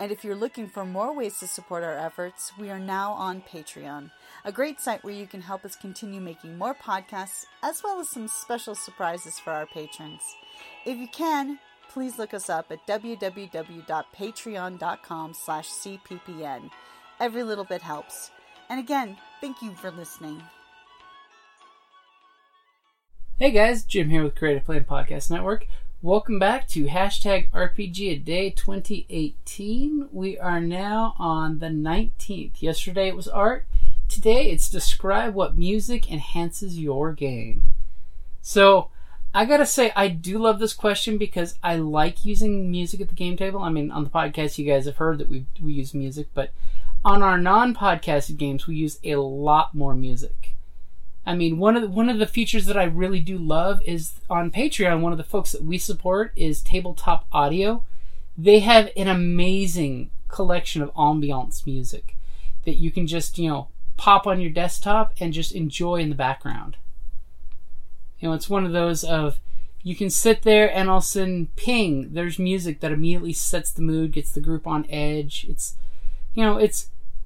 And if you're looking for more ways to support our efforts, we are now on Patreon, a great site where you can help us continue making more podcasts, as well as some special surprises for our patrons. If you can, please look us up at www.patreon.com/cppn. Every little bit helps. And again, thank you for listening. Hey guys, Jim here with Creative Land Podcast Network. Welcome back to hashtag RPG a Day 2018. We are now on the 19th. Yesterday it was art. Today it's describe what music enhances your game. So I gotta say, I do love this question because I like using music at the game table. I mean, on the podcast you guys have heard that we use music, but on our non-podcasted games we use a lot more music. I mean, one of the features that I really do love is on Patreon, one of the folks that we support is Tabletop Audio. They have an amazing collection of ambiance music that you can just, pop on your desktop and just enjoy in the background. It's one of those of, you can sit there and all of a sudden, ping, there's music that immediately sets the mood, gets the group on edge. It's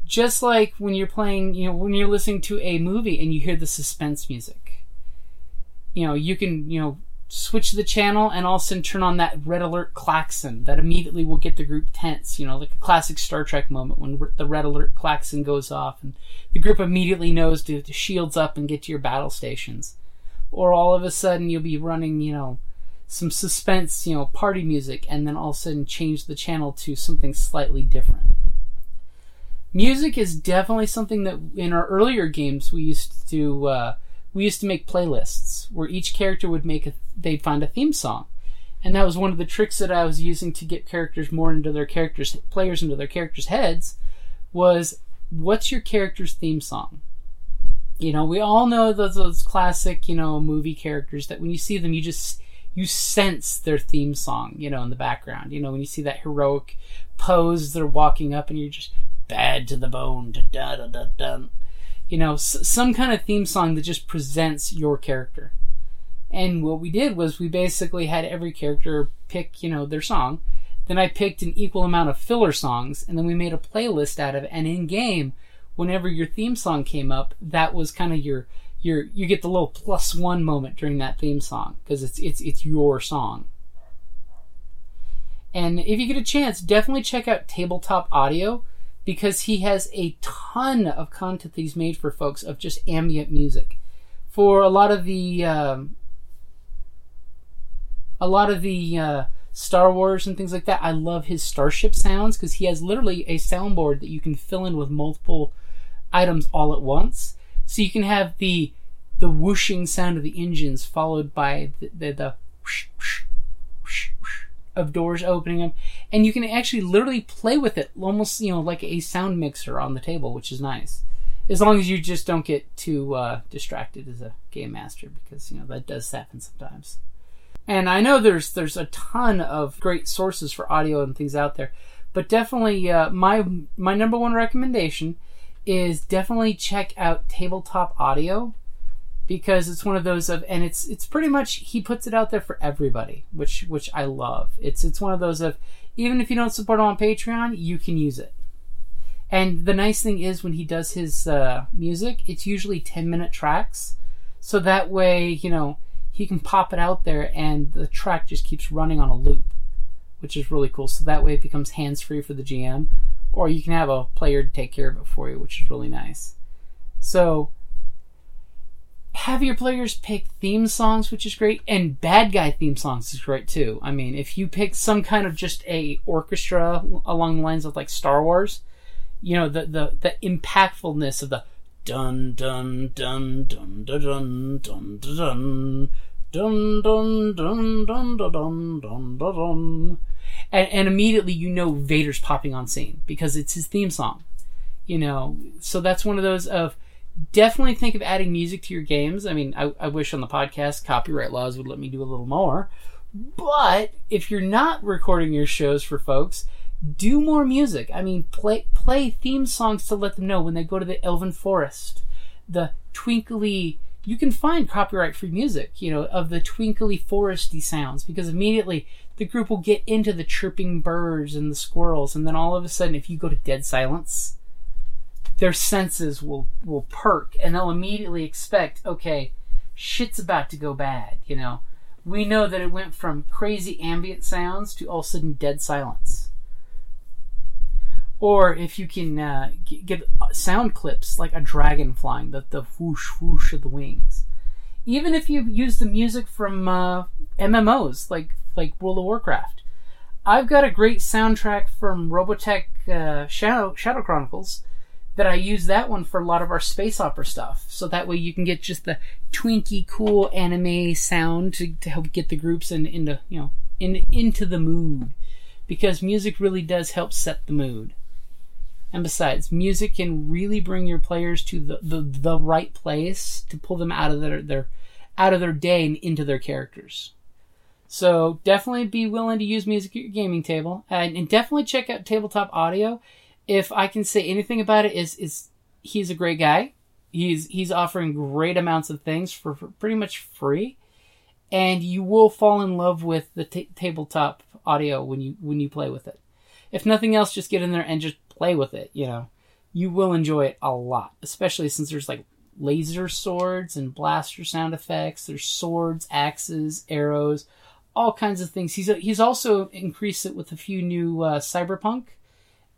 just like when you're playing, when you're listening to a movie and you hear the suspense music. You can, switch the channel and all of a sudden turn on that red alert klaxon that immediately will get the group tense. Like a classic Star Trek moment when the red alert klaxon goes off and the group immediately knows to shields up and get to your battle stations. Or all of a sudden you'll be running, some suspense, party music, and then all of a sudden change the channel to something slightly different. Music is definitely something that in our earlier games we used to make playlists where each character would they'd find a theme song, and that was one of the tricks that I was using to get players into their characters' heads was, what's your character's theme song? We all know those classic movie characters that when you see them you sense their theme song in the background. When you see that heroic pose they're walking up and you're just bad to the bone, da da da da. Some kind of theme song that just presents your character. And what we did was we basically had every character pick, their song. Then I picked an equal amount of filler songs, and then we made a playlist out of it. And in game, whenever your theme song came up, that was kind of your you get the little +1 moment during that theme song because it's your song. And if you get a chance, definitely check out Tabletop Audio, because he has a ton of content that he's made for folks of just ambient music. For a lot of the Star Wars and things like that, I love his starship sounds because he has literally a soundboard that you can fill in with multiple items all at once. So you can have the whooshing sound of the engines followed by the whoosh, whoosh, whoosh, whoosh of doors opening them, and you can actually literally play with it almost like a sound mixer on the table, which is nice, as long as you just don't get too distracted as a game master, because that does happen sometimes. And I know there's a ton of great sources for audio and things out there, but definitely my number one recommendation is definitely check out Tabletop Audio, because it's one of those of, and it's pretty much, he puts it out there for everybody, which I love. It's one of those of, even if you don't support him on Patreon, you can use it. And the nice thing is when he does his music, it's usually 10-minute tracks, so that way, he can pop it out there and the track just keeps running on a loop, which is really cool. So that way it becomes hands-free for the GM, or you can have a player take care of it for you, which is really nice. So heavier players pick theme songs, which is great, and bad guy theme songs is great too. I mean, if you pick some kind of just a orchestra along the lines of like Star Wars, you know, the impactfulness of the dun dun dun dun dun dun dun dun dun dun dun dun dun dun dun, and immediately you know Vader's popping on scene because it's his theme song. You know, so that's one of those of. Definitely think of adding music to your games. I mean, I wish on the podcast copyright laws would let me do a little more. But if you're not recording your shows for folks, do more music. I mean, play theme songs to let them know when they go to the Elven Forest. The twinkly... You can find copyright-free music, you know, of the twinkly foresty sounds, because immediately the group will get into the chirping birds and the squirrels, and then all of a sudden, if you go to dead silence... Their senses will perk, and they'll immediately expect, okay, shit's about to go bad, you know. We know that it went from crazy ambient sounds to all of a sudden dead silence. Or if you can give sound clips like a dragon flying, the whoosh whoosh of the wings. Even if you use the music from MMOs like World of Warcraft. I've got a great soundtrack from Robotech Shadow Chronicles. That I use that one for a lot of our space opera stuff. So that way you can get just the twinky, cool anime sound to help get the groups into the mood. Because music really does help set the mood. And besides, music can really bring your players to the right place to pull them out of their day and into their characters. So definitely be willing to use music at your gaming table. And definitely check out Tabletop Audio. If I can say anything about it, is he's a great guy. He's offering great amounts of things for pretty much free, and you will fall in love with the Tabletop Audio when you play with it. If nothing else, just get in there and just play with it. You know, you will enjoy it a lot, especially since there's like laser swords and blaster sound effects. There's swords, axes, arrows, all kinds of things. He's also increased it with a few new cyberpunk.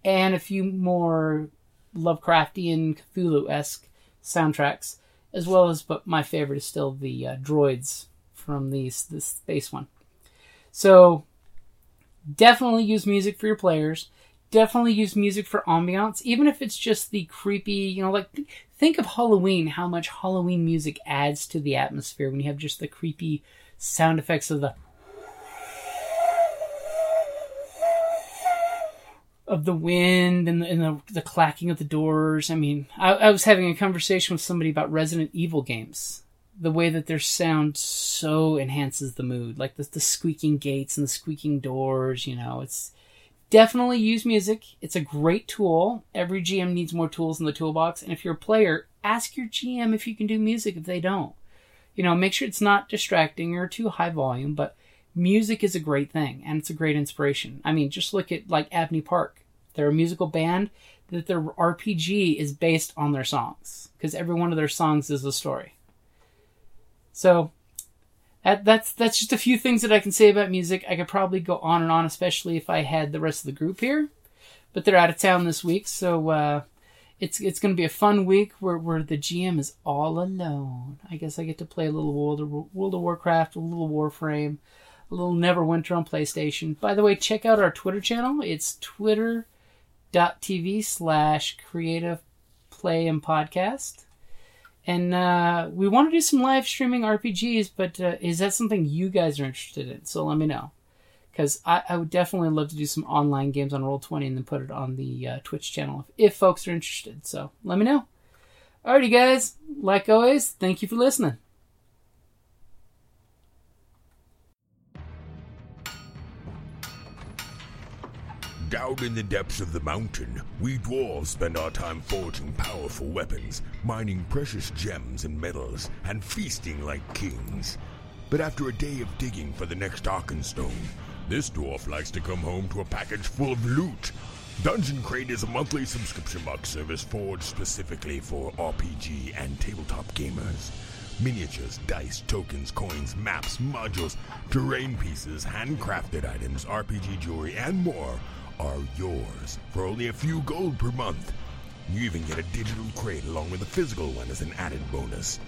And a few more Lovecraftian, Cthulhu-esque soundtracks, as well as, but my favorite is still the droids from this space one. So, definitely use music for your players. Definitely use music for ambiance, even if it's just the creepy, you know, like, think of Halloween, how much Halloween music adds to the atmosphere when you have just the creepy sound effects of the wind and the clacking of the doors. I mean, I was having a conversation with somebody about Resident Evil games. The way that their sound so enhances the mood. Like the squeaking gates and the squeaking doors, you know. It's definitely use music. It's a great tool. Every GM needs more tools in the toolbox. And if you're a player, ask your GM if you can do music if they don't. You know, make sure it's not distracting or too high volume, but music is a great thing, and it's a great inspiration. I mean, just look at, like, Abney Park. They're a musical band that their RPG is based on their songs, because every one of their songs is a story. So, that's just a few things that I can say about music. I could probably go on and on, especially if I had the rest of the group here. But they're out of town this week, so it's going to be a fun week where the GM is all alone. I guess I get to play a little World of Warcraft, a little Warframe, a little Neverwinter on PlayStation. By the way, check out our Twitter channel. It's twitter.tv/creativeplayandpodcast. And we want to do some live streaming RPGs, but is that something you guys are interested in? So let me know. Because I would definitely love to do some online games on Roll 20 and then put it on the Twitch channel if folks are interested. So let me know. Alrighty, guys. Like always, thank you for listening. Down in the depths of the mountain, we dwarves spend our time forging powerful weapons, mining precious gems and metals, and feasting like kings. But after a day of digging for the next Arkenstone, this dwarf likes to come home to a package full of loot. Dungeon Crate is a monthly subscription box service forged specifically for RPG and tabletop gamers. Miniatures, dice, tokens, coins, maps, modules, terrain pieces, handcrafted items, RPG jewelry, and more are yours for only a few gold per month. You even get a digital crate along with a physical one as an added bonus.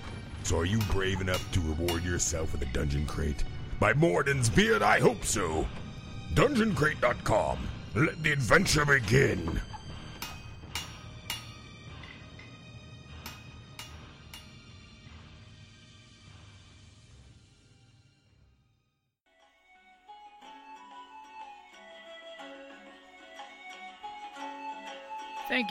So are you brave enough to reward yourself with a Dungeon Crate? By Morden's beard, I hope so. DungeonCrate.com. Let the adventure begin. Thank